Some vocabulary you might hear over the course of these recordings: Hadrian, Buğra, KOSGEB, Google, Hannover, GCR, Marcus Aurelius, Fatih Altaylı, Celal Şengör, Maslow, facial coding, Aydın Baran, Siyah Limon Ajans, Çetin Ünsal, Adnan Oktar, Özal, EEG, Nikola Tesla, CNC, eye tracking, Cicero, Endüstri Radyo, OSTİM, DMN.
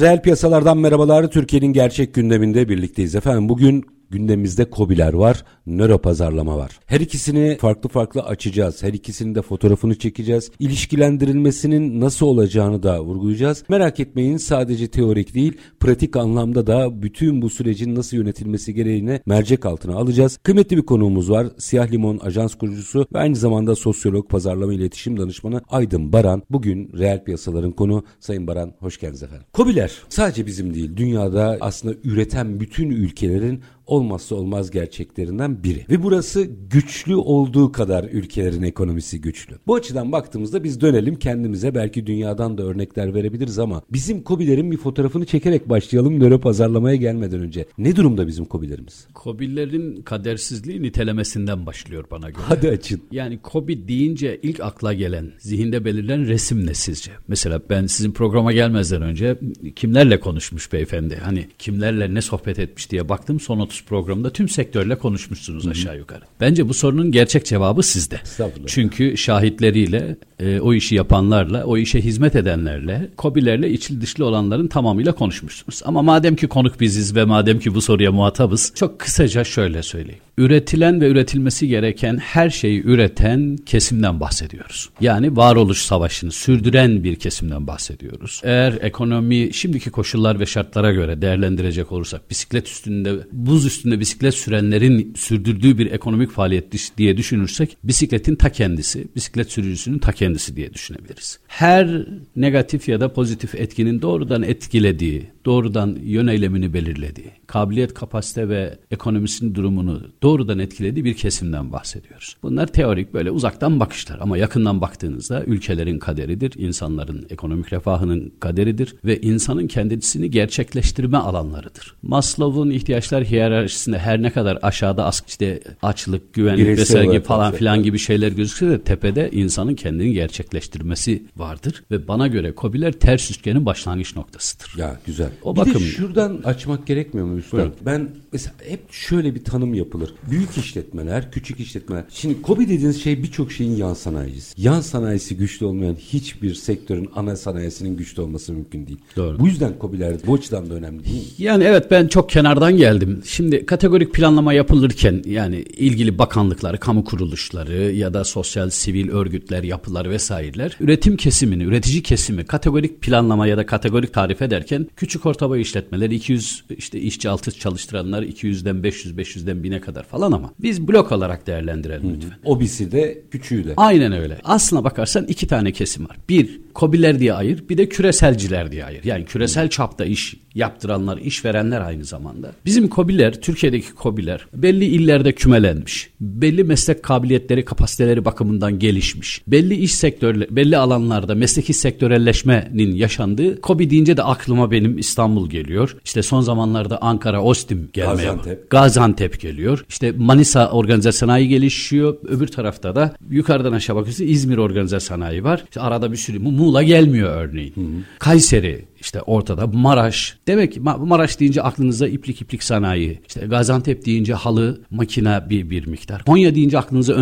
Reel piyasalardan merhabalar. Türkiye'nin gerçek gündeminde birlikteyiz efendim. Bugün gündemimizde KOBİ'ler var, nöro pazarlama var. Her ikisini farklı farklı açacağız. Her ikisinin de fotoğrafını çekeceğiz. İlişkilendirilmesinin nasıl olacağını da vurgulayacağız. Merak etmeyin, sadece teorik değil, pratik anlamda da bütün bu sürecin nasıl yönetilmesi gereğini mercek altına alacağız. Kıymetli bir konuğumuz var. Siyah Limon Ajans kurucusu ve aynı zamanda sosyolog, pazarlama iletişim danışmanı Aydın Baran. Bugün reel piyasaların konu. Sayın Baran, hoş geldiniz efendim. KOBİ'ler sadece bizim değil, dünyada aslında üreten bütün ülkelerin olmazsa olmaz gerçeklerinden biri. Ve burası güçlü olduğu kadar ülkelerin ekonomisi güçlü. Bu açıdan baktığımızda biz dönelim kendimize, belki dünyadan da örnekler verebiliriz ama bizim KOBİ'lerin bir fotoğrafını çekerek başlayalım nöro pazarlamaya gelmeden önce. Ne durumda bizim KOBİ'lerimiz? KOBİ'lerin kadersizliği nitelemesinden başlıyor bana göre. Hadi açın. Yani KOBİ deyince ilk akla gelen, zihinde belirlen resim ne sizce? Mesela ben sizin programa gelmezden önce kimlerle konuşmuş beyefendi? Hani kimlerle ne sohbet etmiş diye baktım, son 30 programda tüm sektörle konuşmuşsunuz aşağı yukarı. Bence bu sorunun gerçek cevabı sizde. Çünkü şahitleriyle, o işi yapanlarla, o işe hizmet edenlerle, KOBİ'lerle, içli dışlı olanların tamamıyla konuşmuşsunuz. Ama madem ki konuk biziz ve madem ki bu soruya muhatabız, çok kısaca şöyle söyleyeyim. Üretilen ve üretilmesi gereken her şeyi üreten kesimden bahsediyoruz. Yani varoluş savaşını sürdüren bir kesimden bahsediyoruz. Eğer ekonomi şimdiki koşullar ve şartlara göre değerlendirecek olursak, bisiklet üstünde, buz üstünde bisiklet sürenlerin sürdürdüğü bir ekonomik faaliyet diye düşünürsek, bisikletin ta kendisi, bisiklet sürücüsünün ta kendisi diye düşünebiliriz. Her negatif ya da pozitif etkinin doğrudan etkilediği, doğrudan yön eylemini belirlediği, kabiliyet, kapasite ve ekonomisinin durumunu doğrudan etkilediği bir kesimden bahsediyoruz. Bunlar teorik, böyle uzaktan bakışlar ama yakından baktığınızda ülkelerin kaderidir, insanların ekonomik refahının kaderidir ve insanın kendisini gerçekleştirme alanlarıdır. Maslow'un ihtiyaçlar hiyerarşisinde her ne kadar aşağıda işte açlık, güvenlik vesaire falan filan gibi şeyler gözükse de tepede insanın kendini gerçekleştirmesi vardır ve bana göre KOBİ'ler ters üçgenin başlangıç noktasıdır. Ya güzel. O bakım. Bir de şuradan açmak gerekmiyor mu üstad? Ben mesela hep şöyle bir tanım yapılır. Büyük işletmeler, küçük işletmeler. Şimdi KOBİ dediğiniz şey birçok şeyin yan sanayicisi. Yan sanayisi güçlü olmayan hiçbir sektörün ana sanayisinin güçlü olması mümkün değil. Doğru. Bu yüzden KOBİ'ler bu açıdan da önemli değil mi? Yani evet, ben çok kenardan geldim. Şimdi kategorik planlama yapılırken yani ilgili bakanlıklar, kamu kuruluşları ya da sosyal, sivil örgütler, yapılar vesaireler üretim kesimini, üretici kesimi kategorik planlama ya da kategorik tarif ederken küçük orta boy işletmeler 200 işte işçi altı çalıştıranlar 200'den 500, 500'den 1000'e kadar falan ama biz blok olarak değerlendirelim lütfen. Obisi de küçüğü de. Aynen öyle. Aslına bakarsan iki tane kesim var. Bir, KOBİ'ler diye ayır, bir de küreselciler diye ayır. Yani küresel çapta iş yaptıranlar, işverenler aynı zamanda. Bizim KOBİ'ler, Türkiye'deki KOBİ'ler belli illerde kümelenmiş, belli meslek kabiliyetleri, kapasiteleri bakımından gelişmiş, belli iş sektörleri, belli alanlarda mesleki sektörelleşmenin yaşandığı. KOBİ deyince de aklıma benim İstanbul geliyor. İşte son zamanlarda Ankara, OSTİM gelmeye başladı. Gaziantep geliyor. İşte Manisa organize sanayi gelişiyor. Öbür tarafta da yukarıdan aşağı bakıyorsun İzmir organize sanayi var. İşte arada bir sürü Muğla gelmiyor örneğin. Kayseri işte ortada, Maraş. Demek ki Maraş deyince aklınıza iplik sanayi. İşte Gaziantep deyince halı, makina bir miktar. Konya deyince aklınıza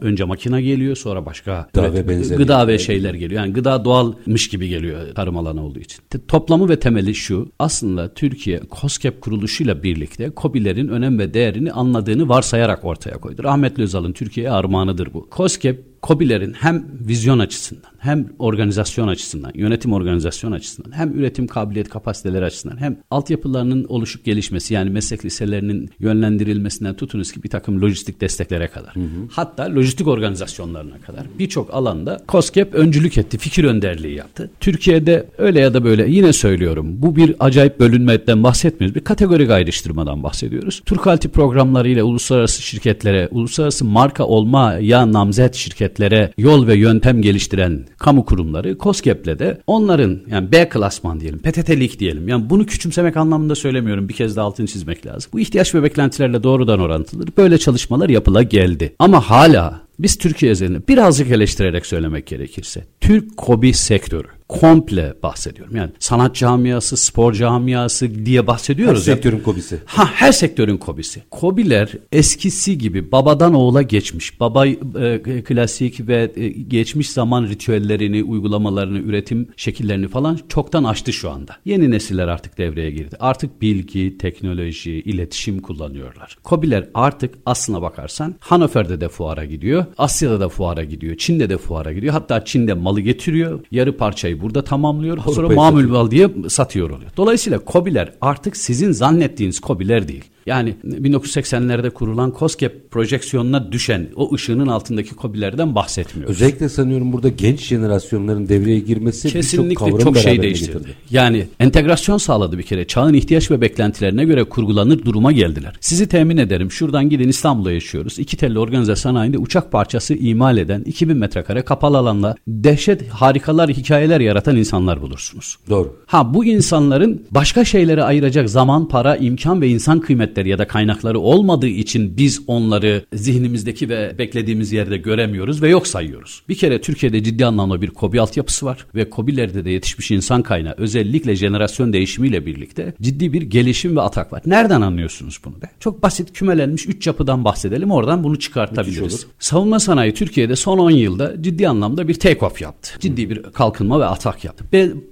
önce makina geliyor, sonra başka gıda ve şeyler geliyor. Yani gıda doğalmış gibi geliyor tarım alanı olduğu için. Toplamı ve temeli şu. Aslında Türkiye KOSGEB kuruluşuyla birlikte KOBİ'lerin önem ve değerini anladığını varsayarak ortaya koydu. Rahmetli Özal'ın Türkiye'ye armağanıdır bu. KOSGEB KOBİ'lerin hem vizyon açısından, hem organizasyon açısından, yönetim organizasyon açısından, hem üretim kabiliyet kapasiteleri açısından, hem altyapılarının oluşup gelişmesi, yani meslek liselerinin yönlendirilmesinden tutunuz ki bir takım lojistik desteklere kadar. Hı hı. Hatta lojistik organizasyonlarına kadar birçok alanda KOSGEB öncülük etti, fikir önderliği yaptı. Türkiye'de öyle ya da böyle, yine söylüyorum, bu bir acayip bölünmeden bahsetmiyoruz. Bir kategorik ayrıştırmadan bahsediyoruz. Türkalti programlarıyla uluslararası şirketlere, uluslararası marka olmaya namzet şirketlere yol ve yöntem geliştiren kamu kurumları KOSGEB'le de onların, yani B klasman diyelim, PTT'lik diyelim, yani bunu küçümsemek anlamında söylemiyorum, bir kez de altını çizmek lazım. Bu ihtiyaç ve beklentilerle doğrudan orantılıdır. Böyle çalışmalar yapıla geldi. Ama hala biz Türkiye üzerinde birazcık eleştirerek söylemek gerekirse, Türk KOBİ sektörü komple bahsediyorum. Yani sanat camiası, spor camiası diye bahsediyoruz. Her sektörün KOBİ'si. Ha, her sektörün KOBİ'si. KOBİ'ler eskisi gibi babadan oğula geçmiş. Baba klasik ve geçmiş zaman ritüellerini, uygulamalarını, üretim şekillerini falan çoktan aştı şu anda. Yeni nesiller artık devreye girdi. Artık bilgi, teknoloji, iletişim kullanıyorlar. KOBİ'ler artık aslına bakarsan Hannover'de de fuara gidiyor. Asya'da da fuara gidiyor. Çin'de de fuara gidiyor. Hatta Çin'de malı getiriyor. Yarı parçayı burada tamamlıyor. Sonra mamül mal diye satıyor oluyor. Dolayısıyla KOBİ'ler artık sizin zannettiğiniz KOBİ'ler değil. Yani 1980'lerde kurulan KOSGEB projeksiyonuna düşen o ışığının altındaki KOBİ'lerden bahsetmiyoruz. Özellikle sanıyorum burada genç jenerasyonların devreye girmesi kesinlikle çok şey değiştirdi. Getirdi. Yani entegrasyon sağladı bir kere. Çağın ihtiyaç ve beklentilerine göre kurgulanır duruma geldiler. Sizi temin ederim, şuradan gidin, İstanbul'a yaşıyoruz. İki telli organize sanayinde uçak parçası imal eden 2000 metrekare kapalı alanda dehşet harikalar, hikayeler yaratan insanlar bulursunuz. Doğru. Ha, bu insanların başka şeylere ayıracak zaman, para, imkan ve insan kıymetleri ya da kaynakları olmadığı için biz onları zihnimizdeki ve beklediğimiz yerde göremiyoruz ve yok sayıyoruz. Bir kere Türkiye'de ciddi anlamda bir KOBİ altyapısı var ve KOBİ'lerde de yetişmiş insan kaynağı, özellikle jenerasyon değişimiyle birlikte ciddi bir gelişim ve atak var. Nereden anlıyorsunuz bunu da? Çok basit, kümelenmiş 3 yapıdan bahsedelim, oradan bunu çıkartabiliriz. Savunma sanayi Türkiye'de son 10 yılda ciddi anlamda bir take-off yaptı. Ciddi bir kalkınma ve atak yaptı.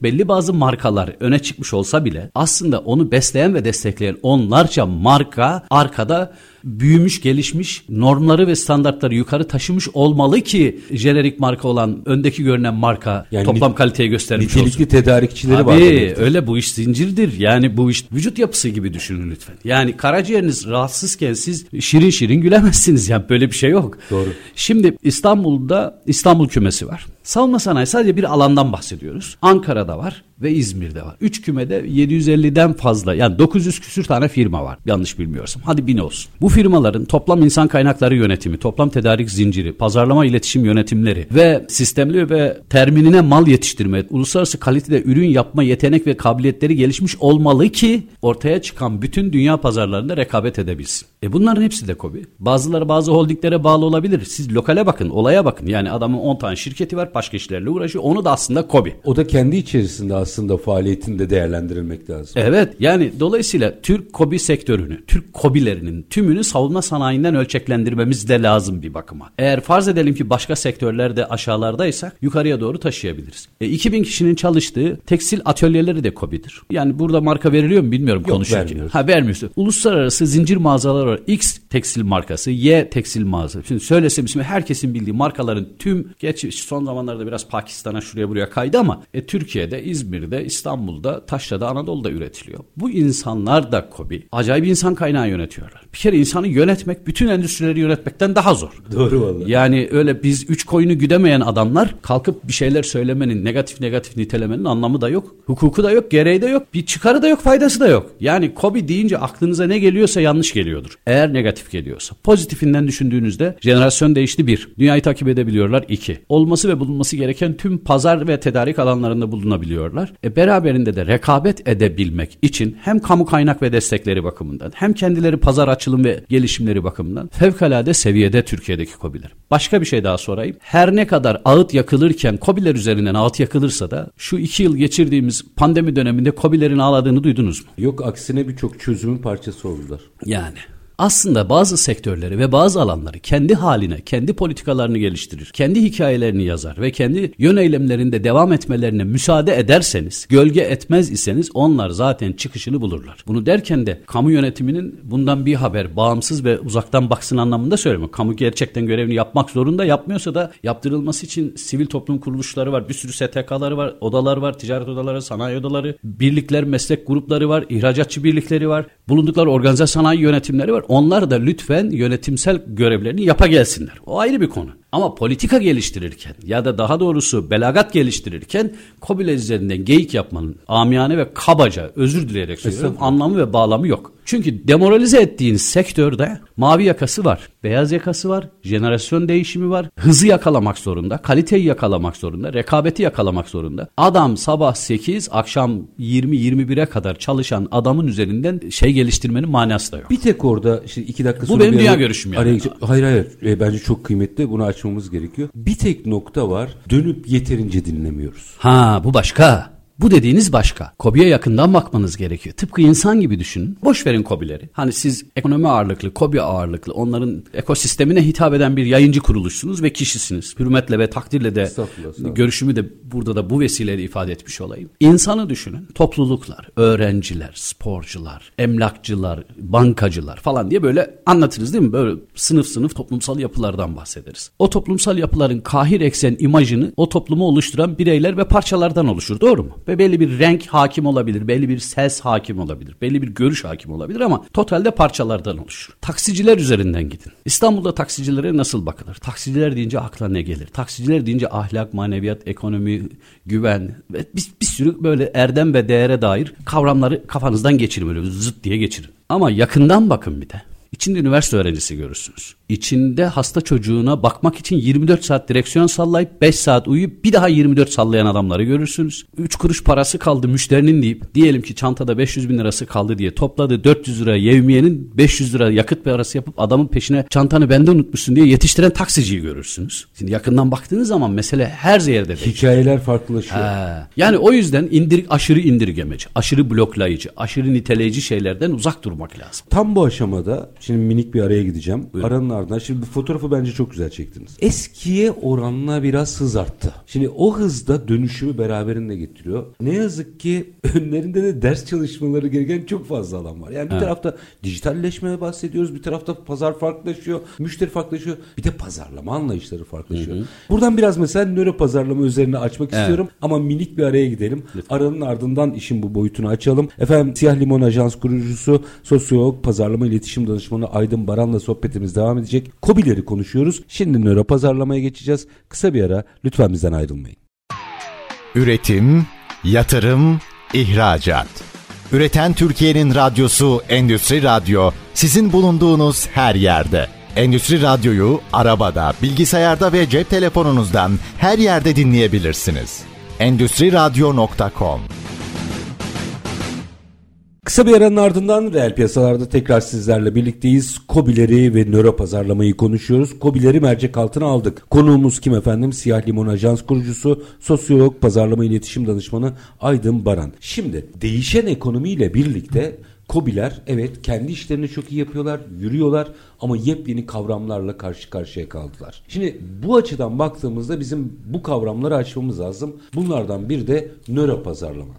Belli bazı markalar öne çıkmış olsa bile aslında onu besleyen ve destekleyen onlarca marka arkada büyümüş, gelişmiş, normları ve standartları yukarı taşımış olmalı ki jenerik marka olan, öndeki görünen marka yani toplam kaliteyi göstermiş olsun. Nitelikli tedarikçileri var. Tabii öyle, bu iş zincirdir. Yani bu iş vücut yapısı gibi düşünün lütfen. Yani karaciğeriniz rahatsızken siz şirin şirin gülemezsiniz. Yani böyle bir şey yok. Doğru. Şimdi İstanbul'da İstanbul kümesi var. Savunma sanayi sadece bir alandan bahsediyoruz. Ankara'da var ve İzmir'de var. 3 kümede 750'den fazla, yani 900 küsür tane firma var yanlış bilmiyorsam. Hadi 1000 olsun. Bu firmaların toplam insan kaynakları yönetimi, toplam tedarik zinciri, pazarlama iletişim yönetimleri ve sistemli ve terminine mal yetiştirme, uluslararası kalitede ürün yapma yetenek ve kabiliyetleri gelişmiş olmalı ki ortaya çıkan bütün dünya pazarlarında rekabet edebilsin. Bunların hepsi de KOBİ. Bazıları bazı holdinglere bağlı olabilir. Siz lokale bakın, olaya bakın. Yani adamın 10 tane şirketi var, başka işlerle uğraşıyor. Onu da aslında KOBİ. O da kendi içerisinde aslında faaliyetini de değerlendirilmek lazım. Evet, yani dolayısıyla Türk KOBİ sektörünü, Türk KOBİ'lerinin tümünü savunma sanayinden ölçeklendirmemiz de lazım bir bakıma. Eğer farz edelim ki başka sektörlerde aşağılardaysak yukarıya doğru taşıyabiliriz. 2000 kişinin çalıştığı tekstil atölyeleri de KOBİ'dir. Yani burada marka veriliyor mu bilmiyorum konuşurken. Ha, vermiyorsun. Uluslararası zincir mağazalar var. X tekstil markası, Y tekstil mağazası. Şimdi söylesem ismi herkesin bildiği markaların tüm, geç son zamanlarda biraz Pakistan'a şuraya buraya kaydı ama Türkiye'de, İzmir'de, İstanbul'da, Taşra'da, Anadolu'da üretiliyor. Bu insanlar da KOBİ. Acayip insan kaynağı yönetiyorlar. Bir kere insanı yönetmek bütün endüstrileri yönetmekten daha zor. Doğru vallahi. Yani öyle biz 3 koyunu güdemeyen adamlar kalkıp bir şeyler söylemenin, negatif nitelemenin anlamı da yok. Hukuku da yok, gereği de yok. Bir çıkarı da yok, faydası da yok. Yani KOBİ deyince aklınıza ne geliyorsa yanlış geliyordur. Eğer negatif geliyorsa. Pozitifinden düşündüğünüzde jenerasyon değişti 1. Dünyayı takip edebiliyorlar 2. Olması ve bulunması gereken tüm pazar ve tedarik alanlarında bulunabiliyorlar. Beraberinde de rekabet edebilmek için hem kamu kaynak ve destekleri bakımından hem kendileri pazar açılım ve gelişimleri bakımından fevkalade seviyede Türkiye'deki KOBİ'ler. Başka bir şey daha sorayım. Her ne kadar ağıt yakılırken KOBİ'ler üzerinden ağıt yakılırsa da şu 2 yıl geçirdiğimiz pandemi döneminde KOBİ'lerin ağladığını duydunuz mu? Yok, aksine birçok çözümün parçası oldular. Yani aslında bazı sektörleri ve bazı alanları kendi haline, kendi politikalarını geliştirir, kendi hikayelerini yazar ve kendi yön eylemlerinde devam etmelerine müsaade ederseniz, gölge etmez iseniz onlar zaten çıkışını bulurlar. Bunu derken de kamu yönetiminin bundan bir haber, bağımsız ve uzaktan baksın anlamında söylemiyorum. Kamu gerçekten görevini yapmak zorunda, yapmıyorsa da yaptırılması için sivil toplum kuruluşları var, bir sürü STK'ları var, odalar var, ticaret odaları, sanayi odaları, birlikler, meslek grupları var, ihracatçı birlikleri var, bulundukları organize sanayi yönetimleri var. Onlar da lütfen yönetimsel görevlerini yapa gelsinler. O ayrı bir konu. Ama politika geliştirirken ya da daha doğrusu belagat geliştirirken KOBİ'ler üzerinden geyik yapmanın amiyane ve kabaca, özür dileyerek söylüyorum, anlamı ve bağlamı yok. Çünkü demoralize ettiğiniz sektörde mavi yakası var, beyaz yakası var, jenerasyon değişimi var. Hızı yakalamak zorunda, kaliteyi yakalamak zorunda, rekabeti yakalamak zorunda. Adam sabah 8, akşam 20-21'e kadar çalışan adamın üzerinden şey geliştirmenin manası da yok. Bir tek orada şimdi 2 dakika sonra... Bu benim dünya görüşüm yani. Hayır. Bence çok kıymetli. Bunu açmamız gerekiyor. Bir tek nokta var. Dönüp yeterince dinlemiyoruz. Ha, bu başka. Bu dediğiniz başka. KOBİ'ye yakından bakmanız gerekiyor. Tıpkı insan gibi düşünün. Boş verin KOBİ'leri. Hani siz ekonomi ağırlıklı, KOBİ ağırlıklı, onların ekosistemine hitap eden bir yayıncı kuruluşsunuz ve kişisiniz. Hürmetle ve takdirle de görüşümü de burada da bu vesileyle ifade etmiş olayım. İnsanı düşünün. Topluluklar, öğrenciler, sporcular, emlakçılar, bankacılar falan diye böyle anlatırız değil mi? Böyle sınıf sınıf toplumsal yapılardan bahsederiz. O toplumsal yapıların kahir eksen imajını o toplumu oluşturan bireyler ve parçalardan oluşur. Doğru mu? Ve belli bir renk hakim olabilir, belli bir ses hakim olabilir, belli bir görüş hakim olabilir ama totalde parçalardan oluşur. Taksiciler üzerinden gidin. İstanbul'da taksicilere nasıl bakılır? Taksiciler deyince akla ne gelir? Taksiciler deyince ahlak, maneviyat, ekonomi, güven ve bir sürü böyle erdem ve değere dair kavramları kafanızdan geçirin, böyle zıt diye geçirin. Ama yakından bakın bir de. İçinde üniversite öğrencisi görürsünüz. İçinde hasta çocuğuna bakmak için 24 saat direksiyon sallayıp 5 saat uyuyup bir daha 24 sallayan adamları görürsünüz. 3 kuruş parası kaldı müşterinin deyip, diyelim ki çantada 500 bin lirası kaldı diye topladı 400 lira yevmiyenin 500 lira yakıt parası yapıp adamın peşine çantanı bende unutmuşsun diye yetiştiren taksiciyi görürsünüz. Şimdi yakından baktığınız zaman mesele her yerde değişiyor. Hikayeler farklılaşıyor. Yani o yüzden aşırı indirgemeci, aşırı bloklayıcı, aşırı niteleyici şeylerden uzak durmak lazım. Tam bu aşamada şimdi minik bir araya gideceğim. Buyurun. Aranın ardından. Şimdi bu fotoğrafı bence çok güzel çektiniz. Eskiye oranla biraz hız arttı. Şimdi o hız da dönüşümü beraberinde getiriyor. Ne yazık ki önlerinde de ders çalışmaları gereken çok fazla alan var. Yani bir tarafta dijitalleşmeye bahsediyoruz. Bir tarafta pazar farklılaşıyor. Müşteri farklılaşıyor. Bir de pazarlama anlayışları farklılaşıyor. Hı hı. Buradan biraz mesela nöro pazarlama üzerine açmak istiyorum. Ama minik bir araya gidelim. Lütfen. Aranın ardından işin bu boyutunu açalım. Efendim, Siyah Limon Ajans kurucusu, sosyolog, pazarlama iletişim danışmanı Aydın Baran'la sohbetimiz devam edecek. KOBİ'leri konuşuyoruz. Şimdi nöro pazarlamaya geçeceğiz. Kısa bir ara, lütfen bizden ayrılmayın. Üretim, yatırım, ihracat. Üreten Türkiye'nin radyosu Endüstri Radyo. Sizin bulunduğunuz her yerde. Endüstri Radyo'yu arabada, bilgisayarda ve cep telefonunuzdan her yerde dinleyebilirsiniz. Endüstriradyo.com. Kısa bir aranın ardından Reel Piyasalar'da tekrar sizlerle birlikteyiz. KOBİ'leri ve nöro pazarlamayı konuşuyoruz. KOBİ'leri mercek altına aldık. Konuğumuz kim efendim? Siyah Limon Ajans kurucusu, sosyolog, pazarlama iletişim danışmanı Aydın Baran. Şimdi değişen ekonomiyle birlikte KOBİ'ler evet kendi işlerini çok iyi yapıyorlar, yürüyorlar ama yepyeni kavramlarla karşı karşıya kaldılar. Şimdi bu açıdan baktığımızda bizim bu kavramları açmamız lazım. Bunlardan biri de nöro pazarlama.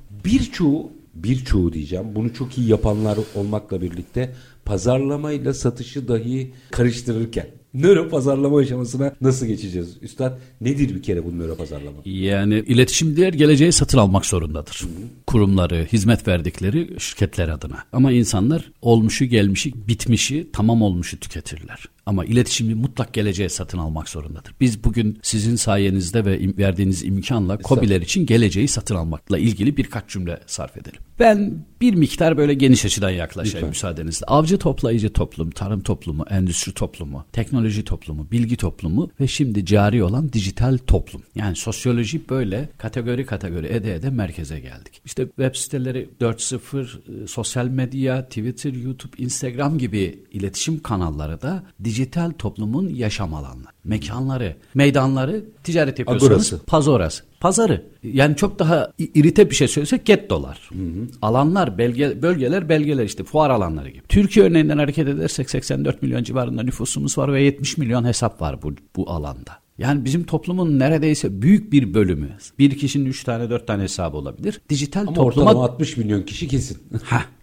Birçoğu diyeceğim, bunu çok iyi yapanlar olmakla birlikte pazarlamayla satışı dahi karıştırırken nöro pazarlama aşamasına nasıl geçeceğiz? Üstad, nedir bir kere bu nöro pazarlama? Yani iletişimciler geleceği satın almak zorundadır. Kurumları, hizmet verdikleri şirketler adına. Ama insanlar olmuşu, gelmişi, bitmişi, tamam olmuşu tüketirler. Ama iletişimi mutlak geleceğe satın almak zorundadır. Biz bugün sizin sayenizde ve verdiğiniz imkanla KOBİ'ler için geleceği satın almakla ilgili birkaç cümle sarf edelim. Ben bir miktar böyle geniş açıdan yaklaşayım lütfen, müsaadenizle. Avcı toplayıcı toplum, tarım toplumu, endüstri toplumu, teknoloji toplumu, bilgi toplumu ve şimdi cari olan dijital toplum. Yani sosyoloji böyle kategori kategori ede merkeze geldik. İşte web siteleri 4.0, sosyal medya, Twitter, YouTube, Instagram gibi iletişim kanalları da dijital toplumun yaşam alanları, mekanları, meydanları ticaret yapıyorsunuz. Agorası. Pazorası. Pazarı. Yani çok daha irite bir şey söylesek gettolar. Alanlar, bölgeler işte fuar alanları gibi. Türkiye örneğinden hareket edersek 84 milyon civarında nüfusumuz var ve 70 milyon hesap var bu alanda. Yani bizim toplumun neredeyse büyük bir bölümü, bir kişinin 3 tane 4 tane hesabı olabilir. Dijital ama topluma... ortalama 60 milyon kişi kesin.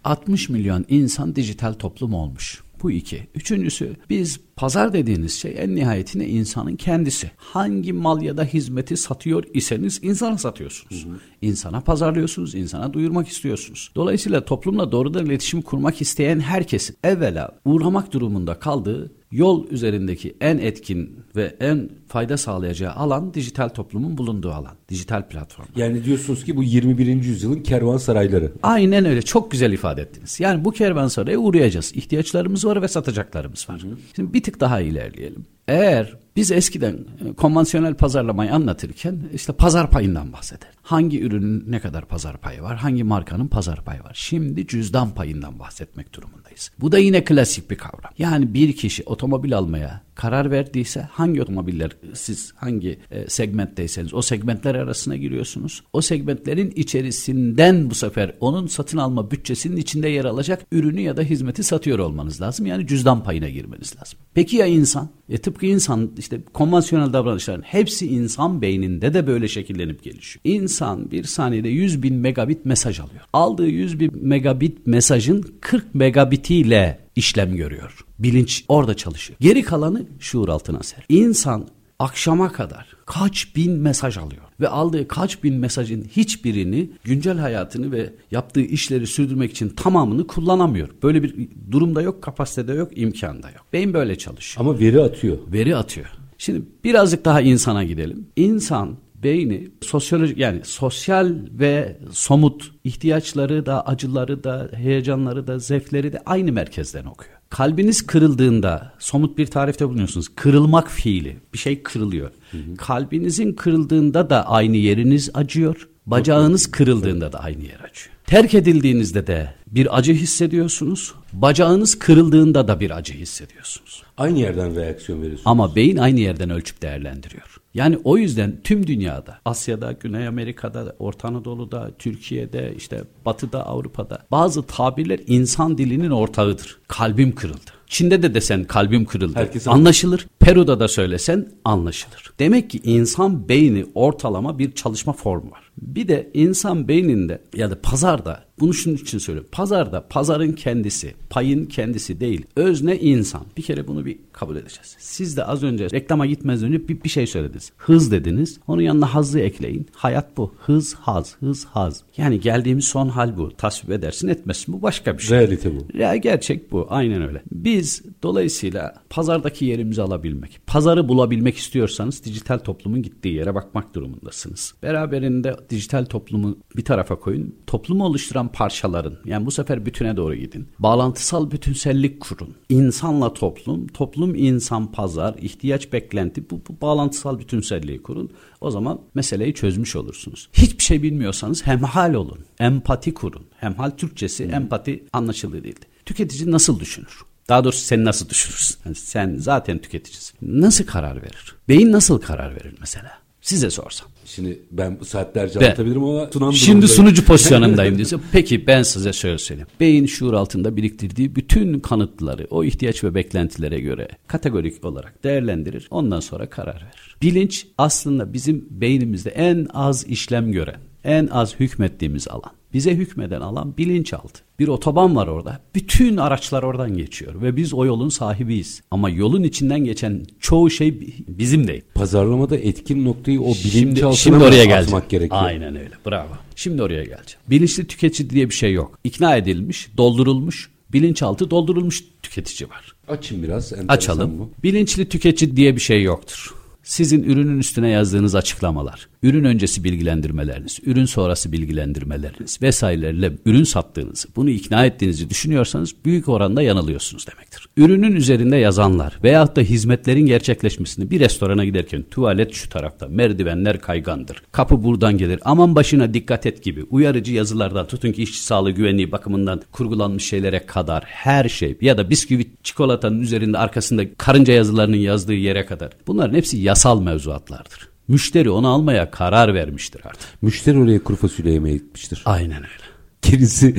60 milyon insan dijital toplum olmuş. Bu iki. Üçüncüsü, biz pazar dediğiniz şey en nihayetinde insanın kendisi. Hangi mal ya da hizmeti satıyor iseniz insana satıyorsunuz. Hı hı. İnsana pazarlıyorsunuz, insana duyurmak istiyorsunuz. Dolayısıyla toplumla doğrudan iletişim kurmak isteyen herkesin evvela uğramak durumunda kaldığı yol üzerindeki en etkin ve en fayda sağlayacağı alan dijital toplumun bulunduğu alan. Dijital platform. Yani diyorsunuz ki bu 21. yüzyılın kervansarayları. Aynen öyle. Çok güzel ifade ettiniz. Yani bu kervansaraya uğrayacağız. İhtiyaçlarımız var ve satacaklarımız var. Hı. Şimdi bir tık daha ilerleyelim. Eğer biz eskiden konvansiyonel pazarlamayı anlatırken işte pazar payından bahseder. Hangi ürünün ne kadar pazar payı var, hangi markanın pazar payı var. Şimdi cüzdan payından bahsetmek durumundayız. Bu da yine klasik bir kavram. Yani bir kişi otomobil almaya karar verdiyse hangi otomobiller siz hangi segmentteyseniz o segmentler arasına giriyorsunuz. O segmentlerin içerisinden bu sefer onun satın alma bütçesinin içinde yer alacak ürünü ya da hizmeti satıyor olmanız lazım. Yani cüzdan payına girmeniz lazım. Peki ya insan? Tıpkı insan işte konvansiyonel davranışların hepsi insan beyninde de böyle şekillenip gelişiyor. İnsan bir saniyede 100 bin megabit mesaj alıyor. Aldığı 100 bin megabit mesajın 40 megabitiyle işlem görüyor. Bilinç orada çalışıyor. Geri kalanı şuur altına ser. İnsan akşama kadar kaç bin mesaj alıyor ve aldığı kaç bin mesajın hiçbirini güncel hayatını ve yaptığı işleri sürdürmek için tamamını kullanamıyor. Böyle bir durumda yok, kapasitede yok, imkanda yok. Beyin böyle çalışıyor. Ama veri atıyor. Veri atıyor. Şimdi birazcık daha insana gidelim. İnsan beyni sosyolojik yani sosyal ve somut ihtiyaçları da, acıları da, heyecanları da, zevkleri de aynı merkezden okuyor. Kalbiniz kırıldığında somut bir tarifte bulunuyorsunuz. Kırılmak fiili. Bir şey kırılıyor. Hı hı. Kalbinizin kırıldığında da aynı yeriniz acıyor. Bacağınız kırıldığında da aynı yer acıyor. Terk edildiğinizde de bir acı hissediyorsunuz. Bacağınız kırıldığında da bir acı hissediyorsunuz. Aynı yerden reaksiyon veriyorsunuz. Ama beyin aynı yerden ölçüp değerlendiriyor. Yani o yüzden tüm dünyada, Asya'da, Güney Amerika'da, Orta Anadolu'da, Türkiye'de, işte Batı'da, Avrupa'da bazı tabirler insan dilinin ortağıdır. Kalbim kırıldı. Çin'de de desen kalbim kırıldı. Herkes anlaşılır. Peru'da da söylesen anlaşılır. Demek ki insan beyni ortalama bir çalışma formu var. Bir de insan beyninde ya da pazarda, bunu şunun için söylüyorum. Pazarda pazarın kendisi, payın kendisi değil. Özne insan. Bir kere bunu bir kabul edeceğiz. Siz de az önce reklama gitmeden önce bir şey söylediniz. Hız dediniz. Onun yanına hazı ekleyin. Hayat bu. Hız, haz, hız, haz. Yani geldiğimiz son hal bu. Tasvip edersin etmesin bu başka bir şey. Realite bu. Gerçek bu. Aynen öyle. Biz dolayısıyla pazardaki yerimizi alabilmek, pazarı bulabilmek istiyorsanız dijital toplumun gittiği yere bakmak durumundasınız. Beraberinde dijital toplumu bir tarafa koyun. Toplumu oluşturan parçaların yani bu sefer bütüne doğru gidin. Bağlantısal bütünsellik kurun. İnsanla toplum, toplum insan pazar, ihtiyaç beklenti bu bağlantısal bütünselliği kurun. O zaman meseleyi çözmüş olursunuz. Hiçbir şey bilmiyorsanız hemhal olun. Empati kurun. Hemhal Türkçesi empati anlaşılır değildi. Tüketici nasıl düşünür? Daha doğrusu sen nasıl düşünürsün? Yani sen zaten tüketicisin. Nasıl karar verir? Beyin nasıl karar verir mesela? Size sorsam. Şimdi ben bu saatlerce anlatabilirim ama... Şimdi sunucu pozisyonundayım diyorsun. Peki ben size şöyle söyleyeyim. Beyin şuur altında biriktirdiği bütün kanıtları o ihtiyaç ve beklentilere göre kategorik olarak değerlendirir. Ondan sonra karar verir. Bilinç aslında bizim beynimizde en az işlem gören, en az hükmettiğimiz alan. Bize hükmeden alan bilinçaltı. Bir otoban var orada. Bütün araçlar oradan geçiyor ve biz o yolun sahibiyiz. Ama yolun içinden geçen çoğu şey bizim değil. Pazarlamada etkin noktayı o bilinçaltına atmak gerekiyor. Aynen öyle. Bravo. Şimdi oraya geleceğim. Bilinçli tüketici diye bir şey yok. İkna edilmiş, doldurulmuş, bilinçaltı doldurulmuş tüketici var. Açın biraz. Açalım. Bu. Bilinçli tüketici diye bir şey yoktur. sizin ürünün üstüne yazdığınız açıklamalar, ürün öncesi bilgilendirmeleriniz, ürün sonrası bilgilendirmeleriniz vesairelerle ürün sattığınızı, bunu ikna ettiğinizi düşünüyorsanız büyük oranda yanılıyorsunuz demektir. Ürünün üzerinde yazanlar veyahut da hizmetlerin gerçekleşmesini, bir restorana giderken tuvalet şu tarafta, merdivenler kaygandır, kapı buradan gelir, aman başına dikkat et gibi uyarıcı yazılardan tutun ki işçi sağlığı güvenliği bakımından kurgulanmış şeylere kadar her şey ya da bisküvi çikolatanın üzerinde arkasında karınca yazılarının yazdığı yere kadar bunların hepsi yasal mevzuatlardır. Müşteri onu almaya karar vermiştir artık. Müşteri oraya kuru fasulye yemeye gitmiştir. Aynen öyle. Gerisi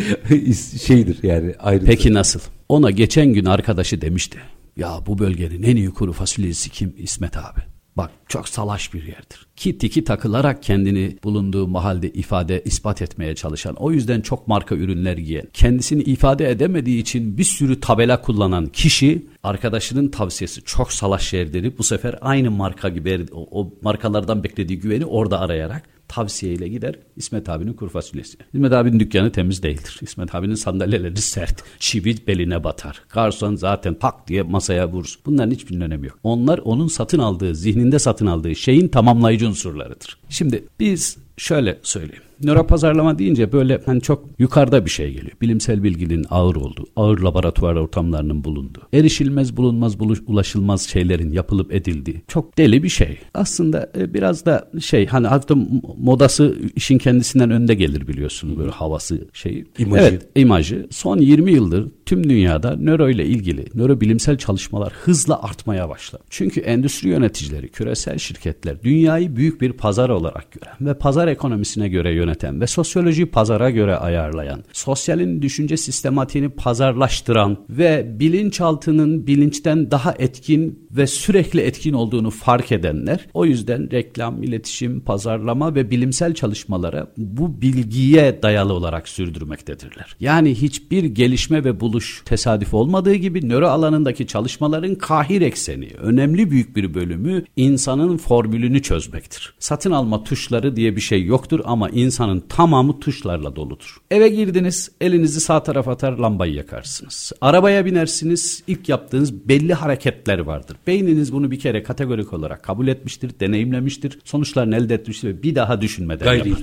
şeydir yani ayrıntı. Peki nasıl? Ona geçen gün arkadaşı demişti. Ya bu bölgenin en iyi kuru fasulyesi kim? İsmet abi. Bak çok salaş bir yerdir. Ki tiki takılarak kendini bulunduğu mahallede ispat etmeye çalışan, o yüzden çok marka ürünler giyen, kendisini ifade edemediği için bir sürü tabela kullanan kişi, arkadaşının tavsiyesi çok salaş yer dedi. Bu sefer aynı marka gibi o markalardan beklediği güveni orada arayarak tavsiyeyle gider İsmet abinin kuru fasulyesi. İsmet abinin dükkanı temiz değildir. İsmet abinin sandalyeleri sert. Çivi beline batar. Garson zaten tak diye masaya vurur. Bunların hiçbirinin önemi yok. Onlar onun satın aldığı, zihninde satın aldığı şeyin tamamlayıcı unsurlarıdır. Şimdi biz şöyle söyleyeyim. Nöropazarlama deyince böyle hani çok yukarıda bir şey geliyor. Bilimsel bilginin ağır olduğu, ağır laboratuvar ortamlarının bulunduğu, erişilmez, bulunmaz, ulaşılmaz şeylerin yapılıp edildiği çok deli bir şey. Aslında biraz da şey hani hatta modası işin kendisinden önde gelir biliyorsun böyle havası şeyi. İmajı. Evet, imajı. Son 20 yıldır tüm dünyada nöro ile ilgili nörobilimsel çalışmalar hızla artmaya başladı. Çünkü endüstri yöneticileri, küresel şirketler dünyayı büyük bir pazar olarak gören ve pazar ekonomisine göre yöneten ve sosyolojiyi pazara göre ayarlayan, sosyalin düşünce sistematiğini pazarlaştıran ve bilinçaltının bilinçten daha etkin ve sürekli etkin olduğunu fark edenler, o yüzden reklam, iletişim, pazarlama ve bilimsel çalışmalara bu bilgiye dayalı olarak sürdürmektedirler. Yani hiçbir gelişme ve buluş tesadüf olmadığı gibi nöro alanındaki çalışmaların kahir ekseni, önemli büyük bir bölümü insanın formülünü çözmektir. Satın alma tuşları diye bir şey yoktur ama insanın tamamı tuşlarla doludur. Eve girdiniz, elinizi sağ tarafa atar, lambayı yakarsınız. Arabaya binersiniz, ilk yaptığınız belli hareketler vardır. Beyniniz bunu bir kere kategorik olarak kabul etmiştir, deneyimlemiştir, sonuçlarını elde etmiştir ve bir daha düşünmeden yapar.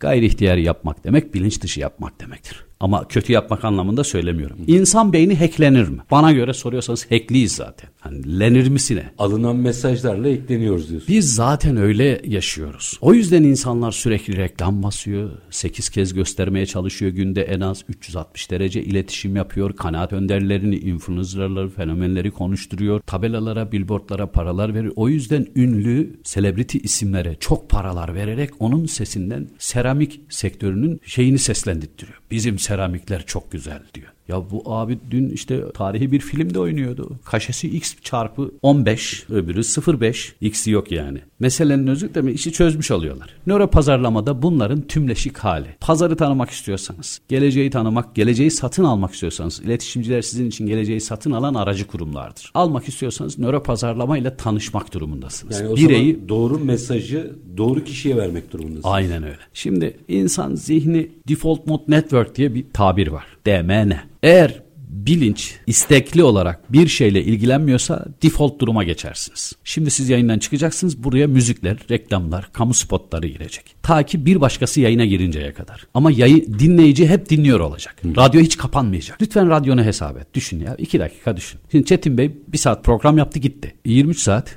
Gayri ihtiyari yapmak demek, bilinç dışı yapmak demektir. Ama kötü yapmak anlamında söylemiyorum. İnsan beyni hacklenir mi? Bana göre soruyorsanız hackliyiz zaten. Hani lenir misine? Alınan mesajlarla ekleniyoruz diyorsun. Biz zaten öyle yaşıyoruz. O yüzden insanlar sürekli reklam basıyor. 8 kez göstermeye çalışıyor. Günde en az 360 derece iletişim yapıyor. Kanaat önderlerini, influencerları, fenomenleri konuşturuyor. Tabelalara, billboardlara paralar veriyor. O yüzden ünlü, celebrity isimlere çok paralar vererek onun sesinden seramik sektörünün şeyini seslendirtiyor. Bizim seramikler çok güzel diyor. Ya bu abi dün işte tarihi bir filmde oynuyordu. Kaşesi X çarpı 15, öbürü 0,5. X'i yok yani. Meselenin özü de mi? İşi çözmüş oluyorlar. Nöro pazarlamada bunların tümleşik hali. Pazarı tanımak istiyorsanız, geleceği tanımak, geleceği satın almak istiyorsanız, iletişimciler sizin için geleceği satın alan aracı kurumlardır. Almak istiyorsanız nöro pazarlamayla tanışmak durumundasınız. Yani o zaman doğru mesajı doğru kişiye vermek durumundasınız. Aynen öyle. Şimdi insan zihni default mode network diye bir tabir var. DMN. Eğer bilinç istekli olarak bir şeyle ilgilenmiyorsa default duruma geçersiniz. Şimdi siz yayından çıkacaksınız, buraya müzikler, reklamlar, kamu spotları girecek. Ta ki bir başkası yayına girinceye kadar. Ama dinleyici hep dinliyor olacak. Radyo hiç kapanmayacak. Lütfen radyonu hesap et. Düşün ya, 2 dakika düşün. Şimdi Çetin Bey 1 saat program yaptı gitti. 23 saat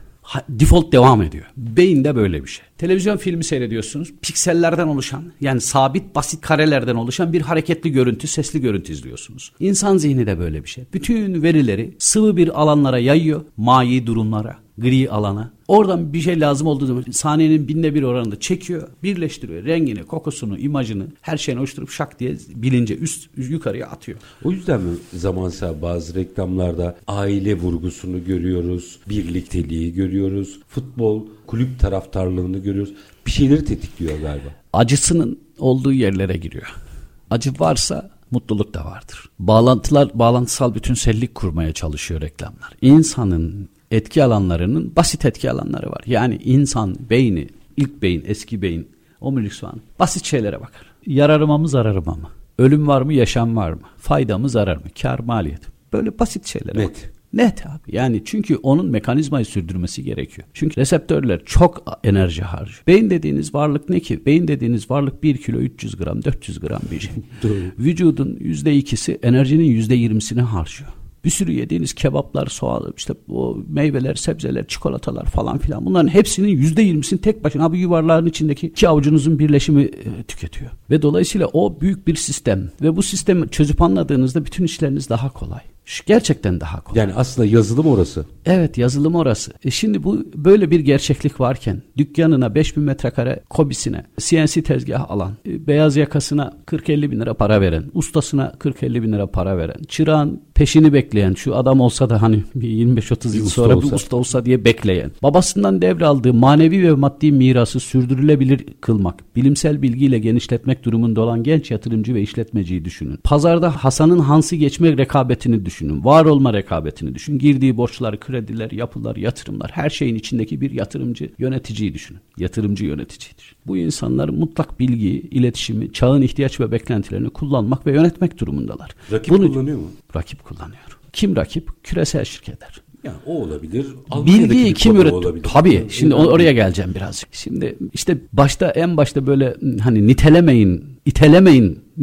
default devam ediyor. Beyinde böyle bir şey. Televizyon filmi seyrediyorsunuz. Piksellerden oluşan, yani sabit basit karelerden oluşan bir hareketli görüntü, sesli görüntü izliyorsunuz. İnsan zihni de böyle bir şey. Bütün verileri sıvı bir alanlara yayıyor. Mayi durumlara, gri alana. Oradan bir şey lazım olduğu zaman saniyenin 1/1000 oranında çekiyor, birleştiriyor. Rengini, kokusunu, imajını, her şeyini oluşturup şak diye bilince yukarıya atıyor. O yüzden mi zamansa bazı reklamlarda aile vurgusunu görüyoruz, birlikteliği görüyoruz, futbol, kulüp taraftarlığını görüyoruz. Bir şeyleri tetikliyor galiba. Acısının olduğu yerlere giriyor. Acı varsa mutluluk da vardır. Bağlantısal bütünsellik kurmaya çalışıyor reklamlar. İnsanın etki alanlarının basit etki alanları var. Yani insan beyni, ilk beyin, eski beyin, omurilik soğanı basit şeylere bakar. Yararıma mı, zararıma mı? Ölüm var mı, yaşam var mı? Fayda mı, zarar mı? Kar, maliyet. Böyle basit şeylere bakar. Net abi. Yani çünkü onun mekanizmayı sürdürmesi gerekiyor. Çünkü reseptörler çok enerji harcıyor. Beyin dediğiniz varlık ne ki? Beyin dediğiniz varlık 1 kilo 300 gram 400 gram bir şey. Vücudun %2'si enerjinin %20'sini harcıyor. Bir sürü yediğiniz kebaplar, soğan, işte o meyveler, sebzeler, çikolatalar falan filan, bunların hepsinin %20'sini tek başına bir yuvarlağın içindeki iki avucunuzun birleşimi tüketiyor. Ve dolayısıyla o büyük bir sistem ve bu sistemi çözüp anladığınızda bütün işleriniz daha kolay. Gerçekten daha kolay. Yani aslında yazılım orası. Evet, yazılım orası. Şimdi bu böyle bir gerçeklik varken dükkanına 5000 metrekare kobisine CNC tezgahı alan, beyaz yakasına 40-50 bin lira para veren, ustasına 40-50 bin lira para veren, çırağın peşini bekleyen, şu adam olsa da hani 25-30 yıl sonra bir usta olsa diye bekleyen, babasından devraldığı manevi ve maddi mirası sürdürülebilir kılmak, bilimsel bilgiyle genişletmek durumunda olan genç yatırımcı ve işletmeciyi düşünün. Pazarda Hasan'ın Hans'ı geçmek rekabetini düşünün. Var olma rekabetini düşün. Girdiği borçlar, krediler, yapılar, yatırımlar, her şeyin içindeki bir yatırımcı yöneticiyi düşünün. Yatırımcı yöneticiyi düşünün. Bu insanlar mutlak bilgiyi, iletişimi, çağın ihtiyaç ve beklentilerini kullanmak ve yönetmek durumundalar. Rakip kullanıyor mu? Rakip kullanıyor. Kim rakip? Küresel şirketler. Yani o olabilir. Bilgiyi kim üretti? Tabii. Şimdi oraya geleceğim birazcık. Şimdi işte en başta böyle hani itelemeyin.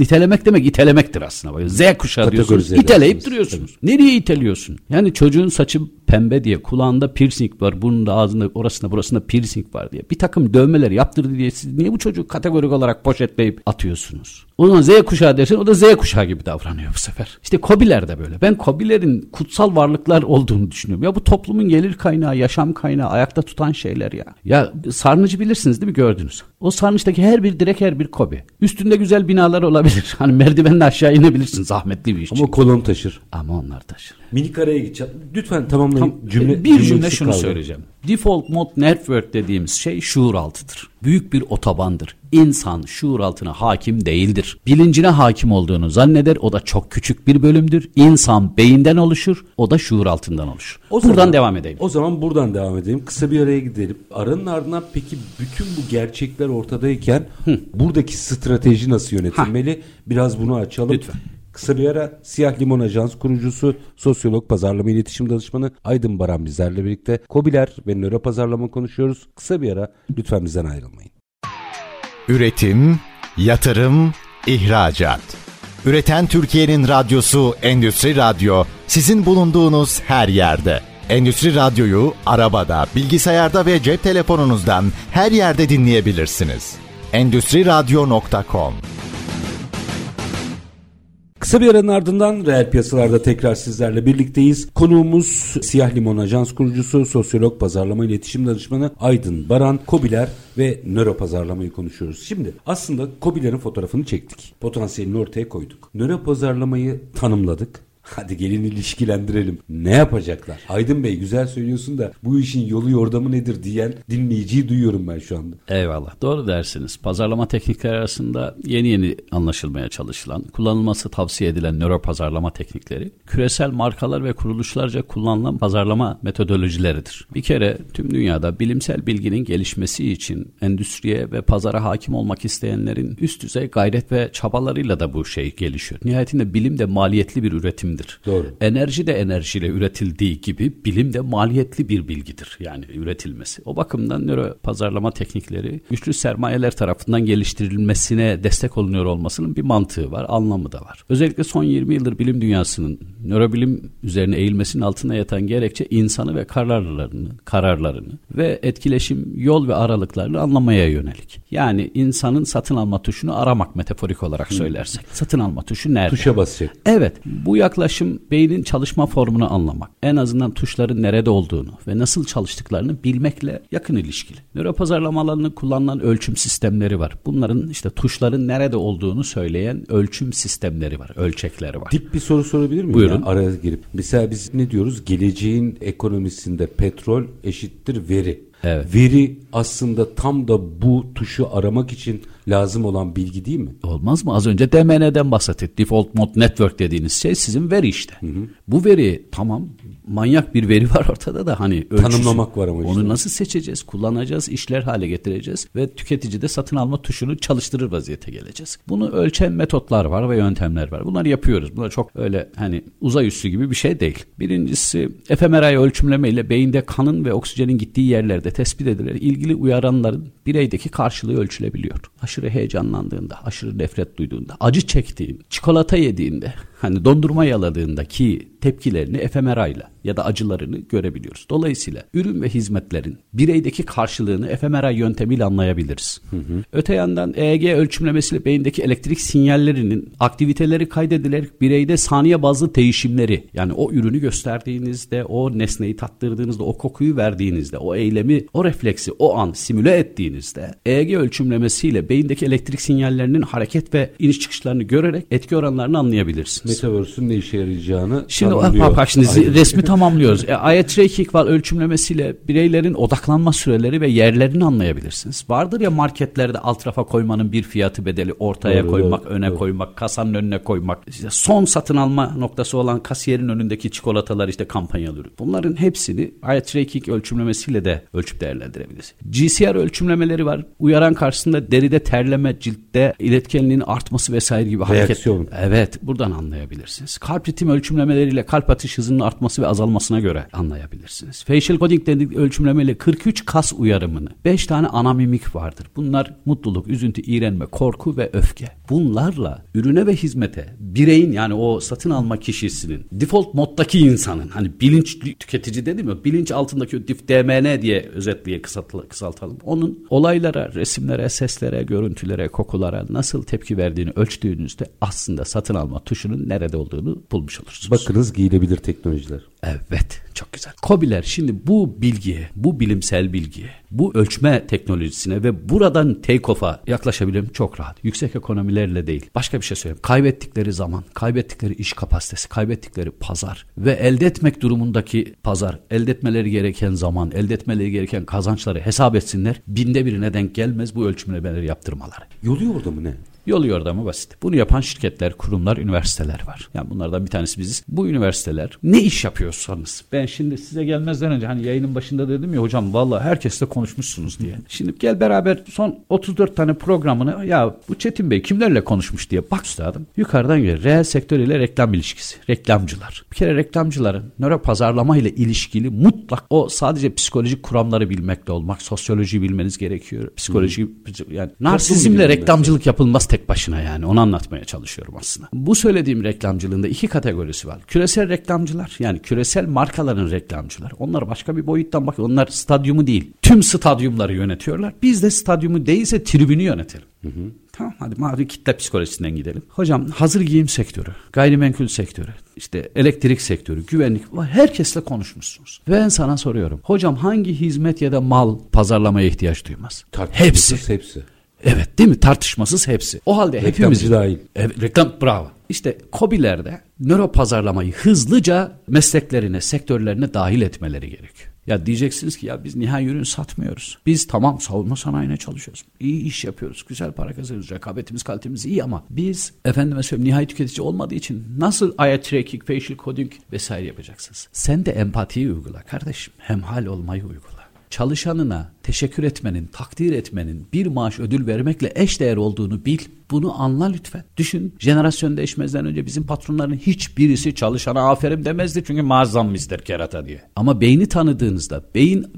Nitelemek demek itelemektir aslında. Böyle Z kuşağı diyorsunuz. İteleyip duruyorsunuz. Tabii. Nereye iteliyorsun? Yani çocuğun saçı pembe diye, kulağında piercing var, burnunda, ağzında, orasında, burasında piercing var diye, bir takım dövmeler yaptırdı diye siz niye bu çocuğu kategorik olarak poşetleyip atıyorsunuz? O zaman Z kuşağı dersin, o da Z kuşağı gibi davranıyor bu sefer. İşte KOBİ'ler de böyle. Ben KOBİ'lerin kutsal varlıklar olduğunu düşünüyorum. Ya bu toplumun gelir kaynağı, yaşam kaynağı, ayakta tutan şeyler ya. Ya sarnıcı bilirsiniz değil mi, gördünüz? O sarnıçtaki her bir direk, her bir KOBİ. Üstünde güzel binalar olabilir. Hani merdivenle aşağı inebilirsin, zahmetli bir iş. Ama kolon taşır. Ama onlar taşır. Minik araya gideceğim. Lütfen tamamlayın. Bir cümle şunu söyleyeceğim. Default mode network dediğimiz şey şuur altıdır. Büyük bir otobandır. İnsan şuur altına hakim değildir. Bilincine hakim olduğunu zanneder. O da çok küçük bir bölümdür. İnsan beyinden oluşur. O da şuur altından oluşur. Buradan devam edelim. Kısa bir araya gidelim. Aranın ardından peki bütün bu gerçekler ortadayken buradaki strateji nasıl yönetilmeli? Biraz bunu açalım. Lütfen. Kısa bir ara. Siyah Limon Ajans kurucusu, sosyolog, pazarlama iletişim danışmanı Aydın Baran bizlerle birlikte KOBİ'ler ve nöro pazarlama konuşuyoruz. Kısa bir ara, lütfen bizden ayrılmayın. Üretim, yatırım, ihracat. Üreten Türkiye'nin radyosu Endüstri Radyo, sizin bulunduğunuz her yerde. Endüstri Radyo'yu arabada, bilgisayarda ve cep telefonunuzdan her yerde dinleyebilirsiniz. endüstriradyo.com. Kısa bir aranın ardından Reel Piyasalar'da tekrar sizlerle birlikteyiz. Konuğumuz Siyah Limon Ajans kurucusu, sosyolog, pazarlama iletişim danışmanı Aydın Baran. KOBİ'ler ve nöro pazarlamayı konuşuyoruz. Şimdi aslında KOBİ'lerin fotoğrafını çektik. Potansiyelini ortaya koyduk. Nöro pazarlamayı tanımladık. Hadi gelin ilişkilendirelim. Ne yapacaklar? Aydın Bey güzel söylüyorsun da bu işin yolu yordamı nedir diyen dinleyiciyi duyuyorum ben şu anda. Eyvallah. Doğru dersiniz. Pazarlama teknikleri arasında yeni anlaşılmaya çalışılan, kullanılması tavsiye edilen nöro pazarlama teknikleri küresel markalar ve kuruluşlarca kullanılan pazarlama metodolojileridir. Bir kere tüm dünyada bilimsel bilginin gelişmesi için endüstriye ve pazara hakim olmak isteyenlerin üst düzey gayret ve çabalarıyla da bu şey gelişiyor. Nihayetinde bilim de maliyetli bir üretim. Doğru. Enerji de enerjiyle üretildiği gibi bilim de maliyetli bir bilgidir. Yani üretilmesi. O bakımdan nöro pazarlama teknikleri güçlü sermayeler tarafından geliştirilmesine destek olunuyor olmasının bir mantığı var, anlamı da var. Özellikle son 20 yıldır bilim dünyasının nörobilim üzerine eğilmesinin altına yatan gerekçe insanı ve kararlarını ve etkileşim yol ve aralıklarını anlamaya yönelik. Yani insanın satın alma tuşunu aramak, metaforik olarak söylersek. Satın alma tuşu nerede? Tuşa basacak. Evet. Bu yaklaşım beynin çalışma formunu anlamak, en azından tuşların nerede olduğunu ve nasıl çalıştıklarını bilmekle yakın ilişkili. Nöropazarlama alanını kullanılan ölçüm sistemleri var. Bunların işte tuşların nerede olduğunu söyleyen ölçüm sistemleri var, ölçekleri var. Dip bir soru sorabilir miyim? Buyurun. Araya girip. Mesela biz ne diyoruz? Geleceğin ekonomisinde petrol eşittir veri. Evet. Veri aslında tam da bu tuşu aramak için lazım olan bilgi değil mi? Olmaz mı? Az önce DMN'den bahsettik. Default Mode Network dediğiniz şey sizin veri işte. Hı hı. Bu veri tamam, manyak bir veri var ortada da hani ölçüsü. Tanımlamak var ama işte. Onu nasıl seçeceğiz, kullanacağız, işler hale getireceğiz ve tüketicide satın alma tuşunu çalıştırır vaziyete geleceğiz. Bunu ölçen metotlar var ve yöntemler var. Bunları yapıyoruz. Bunlar çok öyle hani uzay üssü gibi bir şey değil. Birincisi fMRI ölçümleme ile beyinde kanın ve oksijenin gittiği yerlerde tespit edilen ilgili uyaranların bireydeki karşılığı ölçülebiliyor. Aşırı heyecanlandığında, aşırı nefret duyduğunda, acı çektiğinde, çikolata yediğinde, hani dondurma yaladığındaki tepkilerini fMRI ile ya da acılarını görebiliyoruz. Dolayısıyla ürün ve hizmetlerin bireydeki karşılığını fMRI yöntemiyle anlayabiliriz. Hı hı. Öte yandan EEG ölçümlemesiyle beyindeki elektrik sinyallerinin aktiviteleri kaydedilerek bireyde saniye bazlı değişimleri, yani o ürünü gösterdiğinizde, o nesneyi tattırdığınızda, o kokuyu verdiğinizde, o eylemi, o refleksi o an simüle ettiğinizde EEG ölçümlemesiyle beyindeki elektrik sinyallerinin hareket ve iniş çıkışlarını görerek etki oranlarını anlayabilirsiniz. Metaverse'ün ne işe yarayacağını şimdi resmi tamamlıyoruz. Eye tracking var ölçümlemesiyle bireylerin odaklanma süreleri ve yerlerini anlayabilirsiniz. Vardır ya marketlerde alt rafa koymanın bir fiyatı bedeli, ortaya koymak, öne koymak, kasanın önüne koymak. İşte son satın alma noktası olan kasiyerin önündeki çikolatalar işte kampanyalı ürün. Bunların hepsini eye tracking ölçümlemesiyle de ölçüp değerlendirebiliriz. GCR ölçümlemeleri var. Uyaran karşısında deride terleme, ciltte iletkenliğin artması vesaire gibi reaksiyon. Evet, buradan anlayabilirsiniz. Kalp ritim ölçümlemeleriyle kalp atış hızının artması ve azalmasına göre anlayabilirsiniz. Facial coding dediğimiz ölçümlemeyle 43 kas uyarımını, 5 tane ana mimik vardır. Bunlar mutluluk, üzüntü, iğrenme, korku ve öfke. Bunlarla ürüne ve hizmete bireyin, yani o satın alma kişisinin default moddaki insanın, hani bilinçli tüketici dedim ya, bilinç altındaki DMN diye özetliye kısaltalım. Onun olaylara, resimlere, seslere, görüntülere, kokulara nasıl tepki verdiğini ölçtüğünüzde aslında satın alma tuşunun nerede olduğunu bulmuş olursunuz. Bakınız giyilebilir teknolojiler. Evet, çok güzel. KOBİ'ler şimdi bu bilgiye, bu bilimsel bilgiye, bu ölçme teknolojisine ve buradan take-off'a yaklaşabilirim çok rahat. Yüksek ekonomilerle değil. Başka bir şey söyleyeyim. Kaybettikleri zaman, kaybettikleri iş kapasitesi, kaybettikleri pazar ve elde etmek durumundaki pazar, elde etmeleri gereken zaman, elde etmeleri gereken kazançları hesap etsinler. 1/1'ine denk gelmez bu ölçümlemeleri yaptırmaları. Yoluyor orada mı ne? Yol yordamı basit. Bunu yapan şirketler, kurumlar, üniversiteler var. Yani bunlardan bir tanesi biziz. Bu üniversiteler ne iş yapıyorsanız, ben şimdi size gelmezden önce hani yayının başında dedim ya hocam vallahi herkesle konuşmuşsunuz diye. Şimdi gel beraber son 34 tane programını ya bu Çetin Bey kimlerle konuşmuş diye bak üstadım. Yukarıdan geliyor. Reel sektör ile reklam ilişkisi. Reklamcılar. Bir kere reklamcıların nöro pazarlama ile ilişkili mutlak o sadece psikolojik kuramları bilmekle olmak, sosyolojiyi bilmeniz gerekiyor. Psikoloji yani narsizmle reklamcılık yapılmaz tek başına, yani onu anlatmaya çalışıyorum aslında. Bu söylediğim reklamcılığında iki kategorisi var. Küresel reklamcılar, yani küresel markaların reklamcılar. Onlar başka bir boyuttan bakıyor. Onlar stadyumu değil, tüm stadyumları yönetiyorlar. Biz de stadyumu değilse tribünü yönetelim. Hı hı. Tamam, hadi mavi kitle psikolojisinden gidelim. Hocam hazır giyim sektörü, gayrimenkul sektörü, işte elektrik sektörü, güvenlik, herkesle konuşmuşsunuz. Ben sana soruyorum. Hocam hangi hizmet ya da mal pazarlamaya ihtiyaç duymaz? Hepsi. Evet değil mi? Tartışmasız hepsi. O halde hepimiz dahil. Evet, reklam bravo. İşte KOBİ'lerde nöro pazarlamayı hızlıca mesleklerine, sektörlerine dahil etmeleri gerekiyor. Ya diyeceksiniz ki ya biz nihai ürün satmıyoruz. Biz tamam savunma sanayine çalışıyoruz. İyi iş yapıyoruz. Güzel para kazanıyoruz. Rekabetimiz, kalitemiz iyi ama biz efendime söyleyeyim nihai tüketici olmadığı için nasıl eye tracking, facial coding vesaire yapacaksınız? Sen de empatiyi uygula kardeşim. Hemhal olmayı uygula. Çalışanına teşekkür etmenin, takdir etmenin bir maaş ödül vermekle eşdeğer olduğunu bil. Bunu anla lütfen. Düşün, jenerasyon değişmezden önce bizim patronların hiçbirisi çalışana aferin demezdi çünkü mağazam bizdir kerata diye. Ama beyni tanıdığınızda,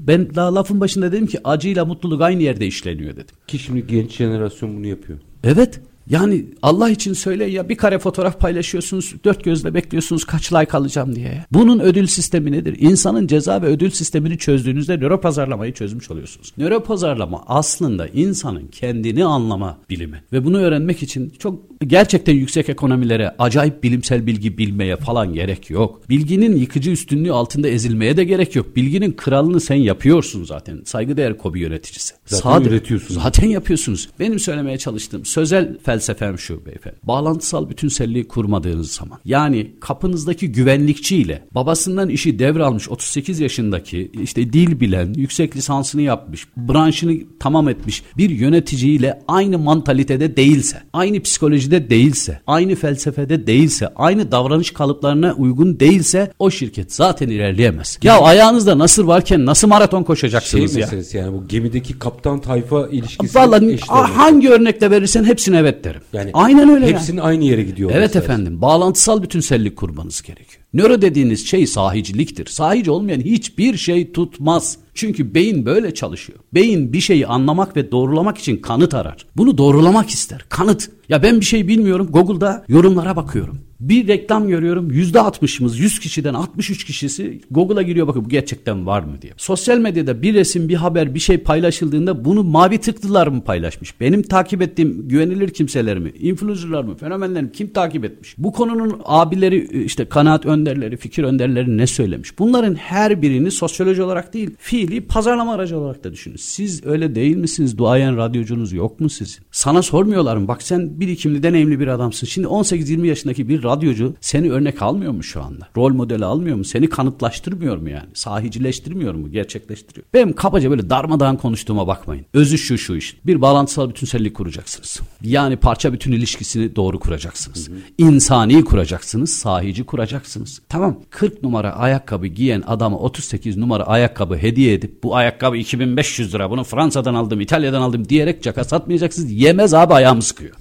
ben daha lafın başında dedim ki acıyla mutluluk aynı yerde işleniyor dedim. Ki şimdi genç jenerasyon bunu yapıyor. Evet. Yani Allah için söyle ya, bir kare fotoğraf paylaşıyorsunuz, 4 gözle bekliyorsunuz kaç like alacağım diye. Bunun ödül sistemi nedir? İnsanın ceza ve ödül sistemini çözdüğünüzde nöro pazarlamayı çözmüş oluyorsunuz. Nöro pazarlama aslında insanın kendini anlama bilimi ve bunu öğrenmek için çok gerçekten yüksek ekonomilere, acayip bilimsel bilgi bilmeye falan gerek yok. Bilginin yıkıcı üstünlüğü altında ezilmeye de gerek yok. Bilginin kralını sen yapıyorsun zaten. Saygıdeğer KOBİ yöneticisi. Zaten üretiyorsunuz. Zaten yapıyorsunuz. Benim söylemeye çalıştığım sözel felsefe felsefem şu beyefendi. Bağlantısal bütünselliği kurmadığınız zaman, yani kapınızdaki güvenlikçiyle babasından işi devralmış 38 yaşındaki işte dil bilen, yüksek lisansını yapmış, branşını tamam etmiş bir yöneticiyle aynı mantalitede değilse, aynı psikolojide değilse, aynı felsefede değilse, aynı davranış kalıplarına uygun değilse o şirket zaten ilerleyemez. Ya ayağınızda nasır varken nasıl maraton koşacaksınız ya? Meselesi yani bu gemideki kaptan tayfa ilişkisi. Vallahi hangi örnekle verirsen hepsine evet derim. Yani aynen öyle. Hepsinin yani aynı yere gidiyor. Evet efendim. Bağlantısal bütünsellik kurmanız gerekiyor. Nöro dediğiniz şey sahiciliktir. Sahici olmayan hiçbir şey tutmaz. Çünkü beyin böyle çalışıyor. Beyin bir şeyi anlamak ve doğrulamak için kanıt arar. Bunu doğrulamak ister. Kanıt. Ya ben bir şey bilmiyorum. Google'da yorumlara bakıyorum. Bir reklam görüyorum. %60'ımız 100 kişiden 63 kişisi Google'a giriyor bakıyor bu gerçekten var mı diye. Sosyal medyada bir resim, bir haber, bir şey paylaşıldığında bunu mavi tıklılar mı paylaşmış? Benim takip ettiğim güvenilir kimseler mi? İnfluencerlar mı? Fenomenler mi? Kim takip etmiş? Bu konunun abileri işte kanaat önderleri, fikir önderleri ne söylemiş? Bunların her birini sosyoloji olarak değil, fiili pazarlama aracı olarak da düşünün. Siz öyle değil misiniz? Duayen radyocunuz yok mu sizin? Sana sormuyorlar mı? Bak sen birikimli, deneyimli bir adamsın. Şimdi 18-20 yaşındaki bir radyocu seni örnek almıyor mu şu anda? Rol modeli almıyor mu? Seni kanıtlaştırmıyor mu yani? Sahicileştirmiyor mu? Gerçekleştiriyor. Benim kabaca böyle darmadağın konuştuğuma bakmayın. Özü şu işte. Bir bağlantısal bütünsellik kuracaksınız. Yani parça bütün ilişkisini doğru kuracaksınız. Hı hı. İnsani kuracaksınız. Sahici kuracaksınız. Tamam. 40 numara ayakkabı giyen adama 38 numara ayakkabı hediye edip bu ayakkabı 2500 lira bunu Fransa'dan aldım, İtalya'dan aldım diyerek caka satmayacaksınız. Yemez abi ayağımı sıkıyor.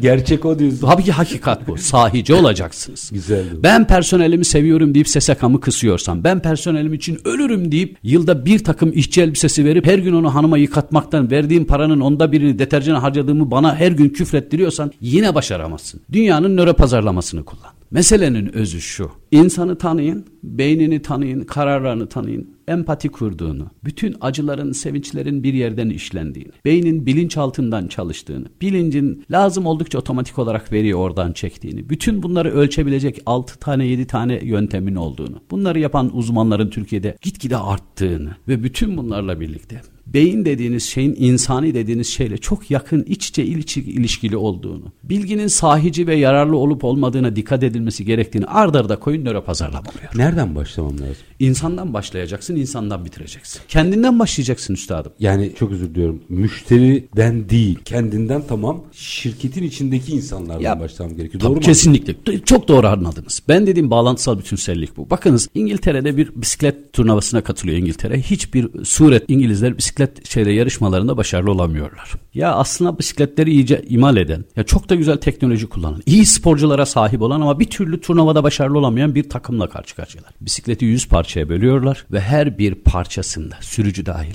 Gerçek o diyorsun. Tabii ki hakikat bu. Sahici olacaksınız. Güzel. Ben personelimi seviyorum deyip SSK'mı kısıyorsam, ben personelim için ölürüm deyip yılda bir takım işçi elbisesi verip her gün onu hanıma yıkatmaktan verdiğim paranın onda birini deterjana harcadığımı bana her gün küfrettiriyorsan yine başaramazsın. Dünyanın nöro pazarlamasını kullan. Meselenin özü şu. İnsanı tanıyın, beynini tanıyın, kararlarını tanıyın, empati kurduğunu, bütün acıların, sevinçlerin bir yerden işlendiğini, beynin bilinç altından çalıştığını, bilincin lazım oldukça otomatik olarak veriyi oradan çektiğini, bütün bunları ölçebilecek 6 tane 7 tane yöntemin olduğunu, bunları yapan uzmanların Türkiye'de gitgide arttığını ve bütün bunlarla birlikte beyin dediğiniz şeyin insani dediğiniz şeyle çok yakın iç içe ilişkili olduğunu, bilginin sahici ve yararlı olup olmadığına dikkat edilmesi gerektiğini ard arda koyun nöro pazarlama oluyor. Nereden başlamam lazım? İnsandan başlayacaksın, insandan bitireceksin. Kendinden başlayacaksın üstadım. Yani çok özür diliyorum. Müşteriden değil, kendinden tamam. Şirketin içindeki insanlardan başlamam gerekiyor. Doğru mu? Kesinlikle. Çok doğru anladınız. Ben dediğim bağlantısal bütünsellik bu. Bakınız İngiltere'de bir bisiklet turnuvasına katılıyor İngiltere. Hiçbir suret İngilizler bisiklet yarışmalarında başarılı olamıyorlar. Ya aslında bisikletleri iyice imal eden, ya çok da güzel teknoloji kullanan, iyi sporculara sahip olan ama bir türlü turnuvada başarılı olamayan bir takımla karşı karşıyalar. Bisikleti 100 parçaya bölüyorlar ve her bir parçasında sürücü dahil.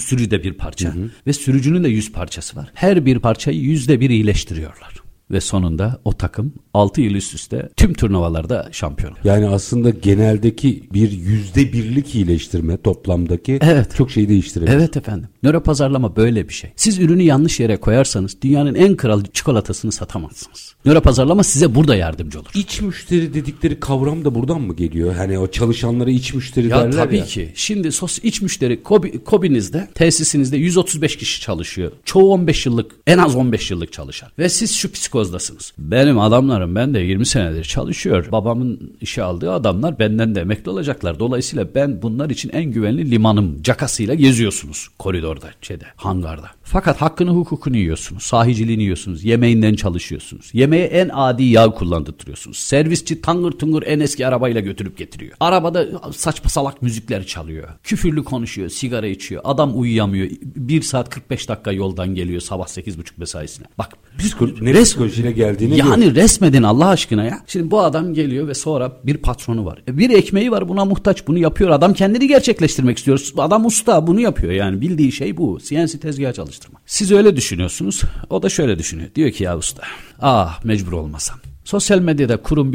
Sürücü de bir parça ve sürücünün de 100 parçası var. Her bir parçayı %1 iyileştiriyorlar. Ve sonunda o takım 6 yıl üst üste tüm turnuvalarda şampiyon. Yani aslında geneldeki bir %1'lik iyileştirme toplamdaki çok şeyi değiştirir. Evet efendim. Nöro pazarlama böyle bir şey. Siz ürünü yanlış yere koyarsanız dünyanın en kral çikolatasını satamazsınız. Nöro pazarlama size burada yardımcı olur. İç müşteri dedikleri kavram da buradan mı geliyor? Hani o çalışanlara iç müşteri derler ya. Tabii ki. Şimdi iç müşteri KOBİ'nizde, tesisinizde 135 kişi çalışıyor. Çoğu 15 yıllık, en az 15 yıllık çalışan. Ve siz şu psikozdasınız. Benim adamlarım ben de 20 senedir çalışıyor. Babamın işe aldığı adamlar benden de emekli olacaklar. Dolayısıyla ben bunlar için en güvenli limanım. Cakasıyla geziyorsunuz koridorda, hangarda. Fakat hakkını hukukunu yiyorsunuz. Sahiciliğini yiyorsunuz. Yemeğinden çalışıyorsunuz. Yemeğe en adi yağ kullandırıyorsunuz. Servisçi tangır tungur en eski arabayla götürüp getiriyor. Arabada saçma salak müzikler çalıyor. Küfürlü konuşuyor. Sigara içiyor. Adam uyuyamıyor. 1 saat 45 dakika yoldan geliyor sabah 8.30 mesaisine. Bak psikolojiyle geldiğini yani resmedin Allah aşkına ya. Şimdi bu adam geliyor ve sonra bir patronu var. Bir ekmeği var, buna muhtaç, bunu yapıyor. Adam kendini gerçekleştirmek istiyor. Adam usta, bunu yapıyor yani. Bildiği şey bu. CNC tezgahı çalıştırma. Siz öyle düşünüyorsunuz. O da şöyle düşünüyor. Diyor ki ya usta, mecbur olmasam. Sosyal medyada kurum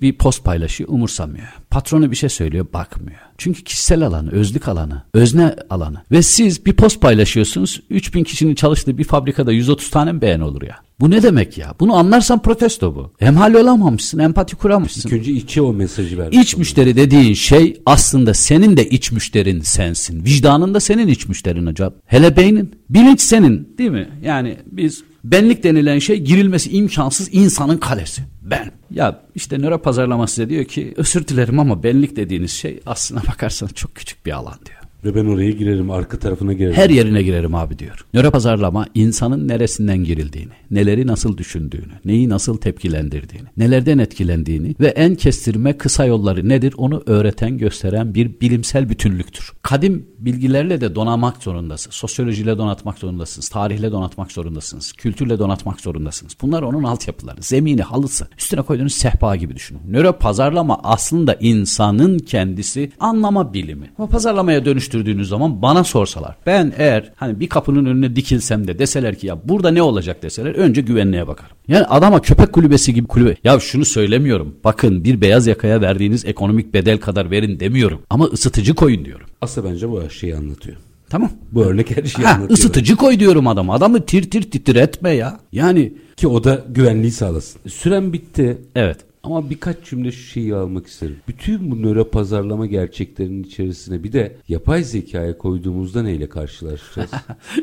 bir post paylaşıyor, umursamıyor. Patronu bir şey söylüyor, bakmıyor. Çünkü kişisel alanı, özlük alanı, özne alanı. Ve siz bir post paylaşıyorsunuz. 3000 kişinin çalıştığı bir fabrikada 130 tane mi beğen olur ya? Bu ne demek ya? Bunu anlarsan protesto bu. Hemhal olamamışsın, empati kuramamışsın. İlk önce içe o mesajı vermiş. İç müşteri dediğin şey aslında senin de iç müşterin sensin. Vicdanında senin iç müşterin hocam. Hele beynin. Bilinç senin değil mi? Yani biz benlik denilen şey girilmesi imkansız insanın kalesi. Ben. Ya işte nöro pazarlama size diyor ki özür dilerim ama benlik dediğiniz şey aslına bakarsanız çok küçük bir alan diyor. Ve ben oraya girerim, arka tarafına girerim. Her yerine girerim abi diyor. Nöro pazarlama insanın neresinden girildiğini, neleri nasıl düşündüğünü, neyi nasıl tepkilendirdiğini, nelerden etkilendiğini ve en kestirme kısa yolları nedir onu öğreten, gösteren bir bilimsel bütünlüktür. Kadim bilgilerle de donatmak zorundasınız. Sosyolojiyle donatmak zorundasınız. Tarihle donatmak zorundasınız. Kültürle donatmak zorundasınız. Bunlar onun altyapıları. Zemini, halısı. Üstüne koyduğunuz sehpa gibi düşünün. Nöro pazarlama aslında insanın kendisi, anlama bilimi. Ama pazarlamaya dönüştürdüğünüz zaman bana sorsalar, ben eğer hani bir kapının önüne dikilsem de deseler ki ya burada ne olacak deseler, önce güvenliğe bakarım. Yani adama köpek kulübesi gibi kulübe. Ya şunu söylemiyorum. Bakın bir beyaz yakaya verdiğiniz ekonomik bedel kadar verin demiyorum. Ama ısıtıcı koyun diyorum. Aslında bence bu her şeyi anlatıyor. Tamam. Bu örnek her şeyi anlatıyor. Isıtıcı koy diyorum adama. Adamı titretme ya. Yani ki o da güvenliği sağlasın. Süren bitti. Evet. Ama birkaç cümle şu şeyi almak isterim. Bütün bu nöro pazarlama gerçeklerinin içerisine bir de yapay zekaya koyduğumuzda neyle karşılaşacağız?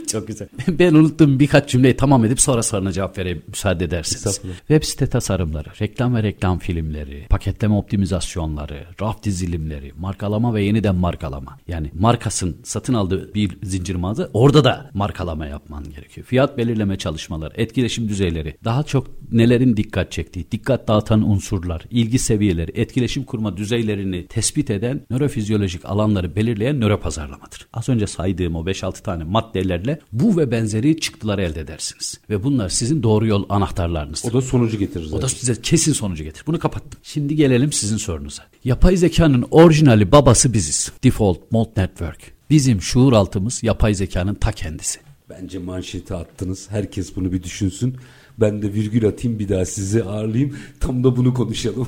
Çok güzel. Ben unuttum, birkaç cümleyi tamam edip sonra soruna cevap vereyim müsaade ederseniz. Web site tasarımları, reklam ve reklam filmleri, paketleme optimizasyonları, raf dizilimleri, markalama ve yeniden markalama. Yani markasın satın aldığı bir zincir mağaza, orada da markalama yapman gerekiyor. Fiyat belirleme çalışmaları, etkileşim düzeyleri, daha çok nelerin dikkat çektiği, dikkat dağıtan unsur, ilgi seviyeleri, etkileşim kurma düzeylerini tespit eden, nörofizyolojik alanları belirleyen nöropazarlamadır. Az önce saydığım o 5-6 tane maddelerle bu ve benzeri çıktıları elde edersiniz. Ve bunlar sizin doğru yol anahtarlarınızdır. O da sonucu getirir zaten. O da size kesin sonucu getirir. Bunu kapattım. Şimdi gelelim sizin sorunuza. Yapay zekanın orijinali babası biziz. Default Mode Network. Bizim şuur altımız yapay zekanın ta kendisi. Bence manşeti attınız. Herkes bunu bir düşünsün. Ben de virgül atayım, bir daha sizi ağırlayayım. Tam da bunu konuşalım.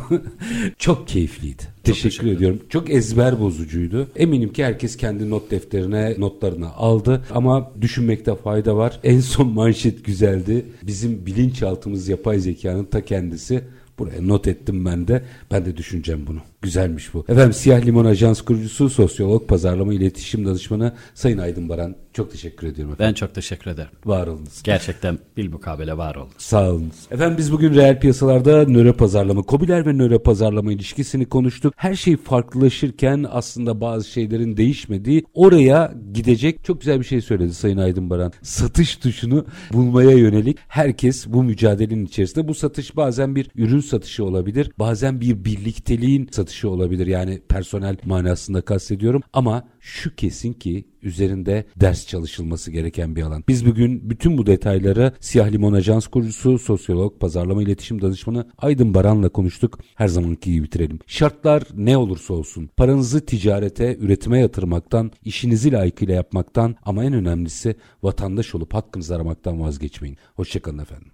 Çok keyifliydi. Teşekkür ediyorum. Çok ezber bozucuydu. Eminim ki herkes kendi not defterine notlarını aldı. Ama düşünmekte fayda var. En son manşet güzeldi. Bizim bilinçaltımız yapay zekanın ta kendisi. Buraya not ettim ben de. Ben de düşüneceğim bunu. Güzelmiş bu. Efendim, Siyah Limon Ajans kurucusu, sosyolog, pazarlama iletişim danışmanı Sayın Aydın Baran. Çok teşekkür ediyorum efendim. Ben çok teşekkür ederim. Var olunuz. Gerçekten bilmukabele var olunuz. Sağ olunuz. Efendim, biz bugün reel piyasalarda nöro pazarlama, KOBİ'ler ve nöro pazarlama ilişkisini konuştuk. Her şey farklılaşırken aslında bazı şeylerin değişmediği, oraya gidecek çok güzel bir şey söyledi Sayın Aydın Baran. Satış tuşunu bulmaya yönelik herkes bu mücadelenin içerisinde. Bu satış bazen bir ürün satışı olabilir. Bazen bir birlikteliğin satışı olabilir. Yani personel manasında kastediyorum. Ama şu kesin ki üzerinde ders çalışılması gereken bir alan. Biz bugün bütün bu detayları Siyah Limon Ajans kurucusu, sosyolog, pazarlama iletişim danışmanı Aydın Baran'la konuştuk. Her zamanki gibi bitirelim. Şartlar ne olursa olsun paranızı ticarete, üretime yatırmaktan, işinizi layıkıyla yapmaktan ama en önemlisi vatandaş olup hakkınızı aramaktan vazgeçmeyin. Hoşçakalın efendim.